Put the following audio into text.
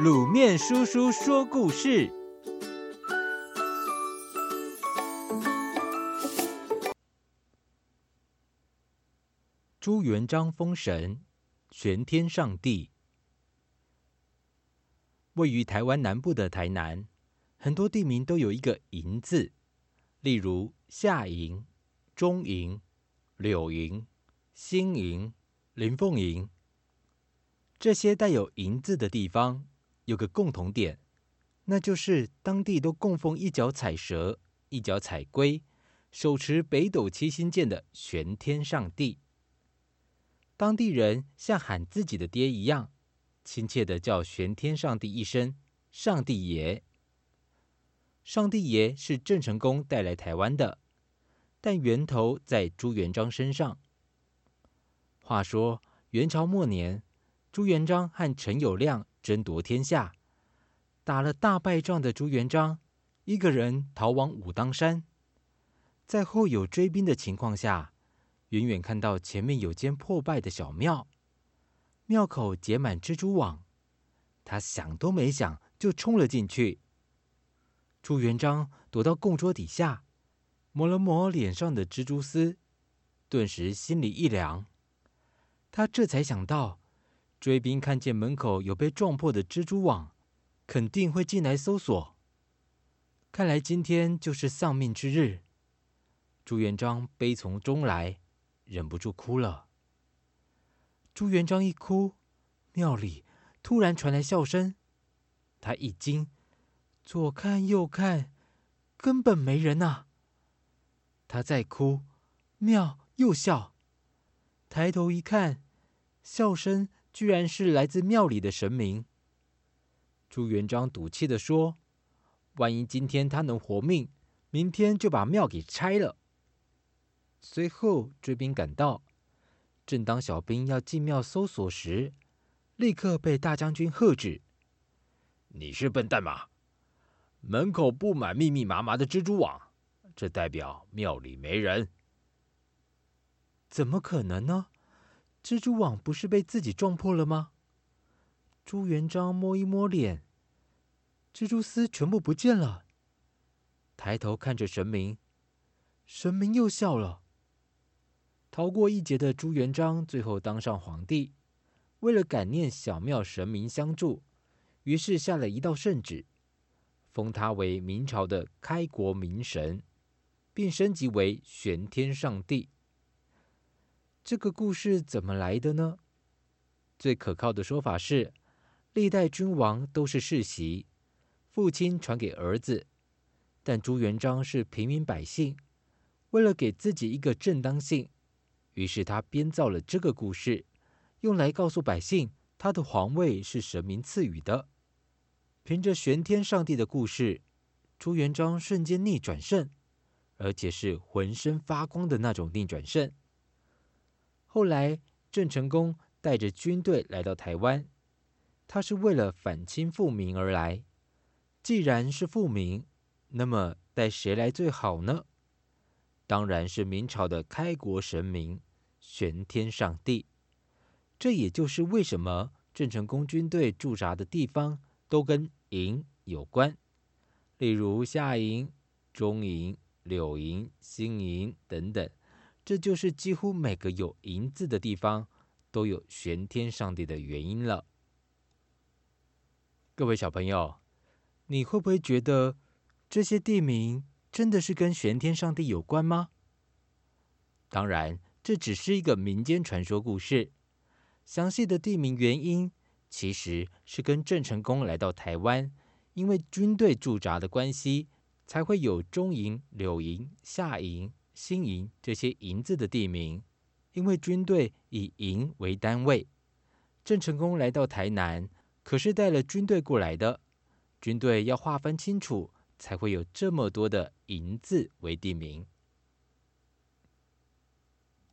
卤面叔叔说故事。朱元璋封神，玄天上帝。位于台湾南部的台南，很多地名都有一个营字，例如下营、中营、柳营、新营、林凤营。这些带有营字的地方有个共同点，那就是当地都供奉一角踩蛇、一角踩龟、手持北斗七星剑的玄天上帝。当地人像喊自己的爹一样，亲切地叫玄天上帝一声“上帝爷”。上帝爷是郑成功带来台湾的，但源头在朱元璋身上。话说元朝末年，朱元璋和陈友谅争夺天下，打了大败仗的朱元璋一个人逃往武当山，在后有追兵的情况下，远远看到前面有间破败的小庙，庙口结满蜘蛛网，他想都没想就冲了进去。朱元璋躲到供桌底下，抹了抹脸上的蜘蛛丝，顿时心里一凉。他这才想到，追兵看见门口有被撞破的蜘蛛网，肯定会进来搜索。看来今天就是丧命之日。朱元璋悲从中来，忍不住哭了。朱元璋一哭，庙里突然传来笑声。他一惊，左看右看，根本没人啊。他再哭，庙又笑。抬头一看，笑声居然是来自庙里的神明。朱元璋赌气地说，万一今天他能活命，明天就把庙给拆了。随后追兵赶到，正当小兵要进庙搜索时，立刻被大将军喝止。你是笨蛋吗？门口布满密密麻麻的蜘蛛网，这代表庙里没人。怎么可能呢？蜘蛛网不是被自己撞破了吗？朱元璋摸一摸脸，蜘蛛丝全部不见了。抬头看着神明，神明又笑了。逃过一劫的朱元璋最后当上皇帝，为了感念小庙神明相助，于是下了一道圣旨，封他为明朝的开国明神，并升级为玄天上帝。这个故事怎么来的呢？最可靠的说法是，历代君王都是世袭，父亲传给儿子，但朱元璋是平民百姓，为了给自己一个正当性，于是他编造了这个故事，用来告诉百姓他的皇位是神明赐予的。凭着玄天上帝的故事，朱元璋瞬间逆转胜，而且是浑身发光的那种逆转胜。后来郑成功带着军队来到台湾，他是为了反清复明而来。既然是复明，那么带谁来最好呢？当然是明朝的开国神明玄天上帝。这也就是为什么郑成功军队驻扎的地方都跟营有关，例如下营、中营、柳营、新营等等。这就是几乎每个有营字的地方都有玄天上帝的原因了。各位小朋友，你会不会觉得这些地名真的是跟玄天上帝有关吗？当然，这只是一个民间传说故事，详细的地名原因其实是跟郑成功来到台湾，因为军队驻扎的关系，才会有中营、柳营、下营、新营这些营字的地名。因为军队以营为单位，郑成功来到台南可是带了军队过来的，军队要划分清楚，才会有这么多的营字为地名。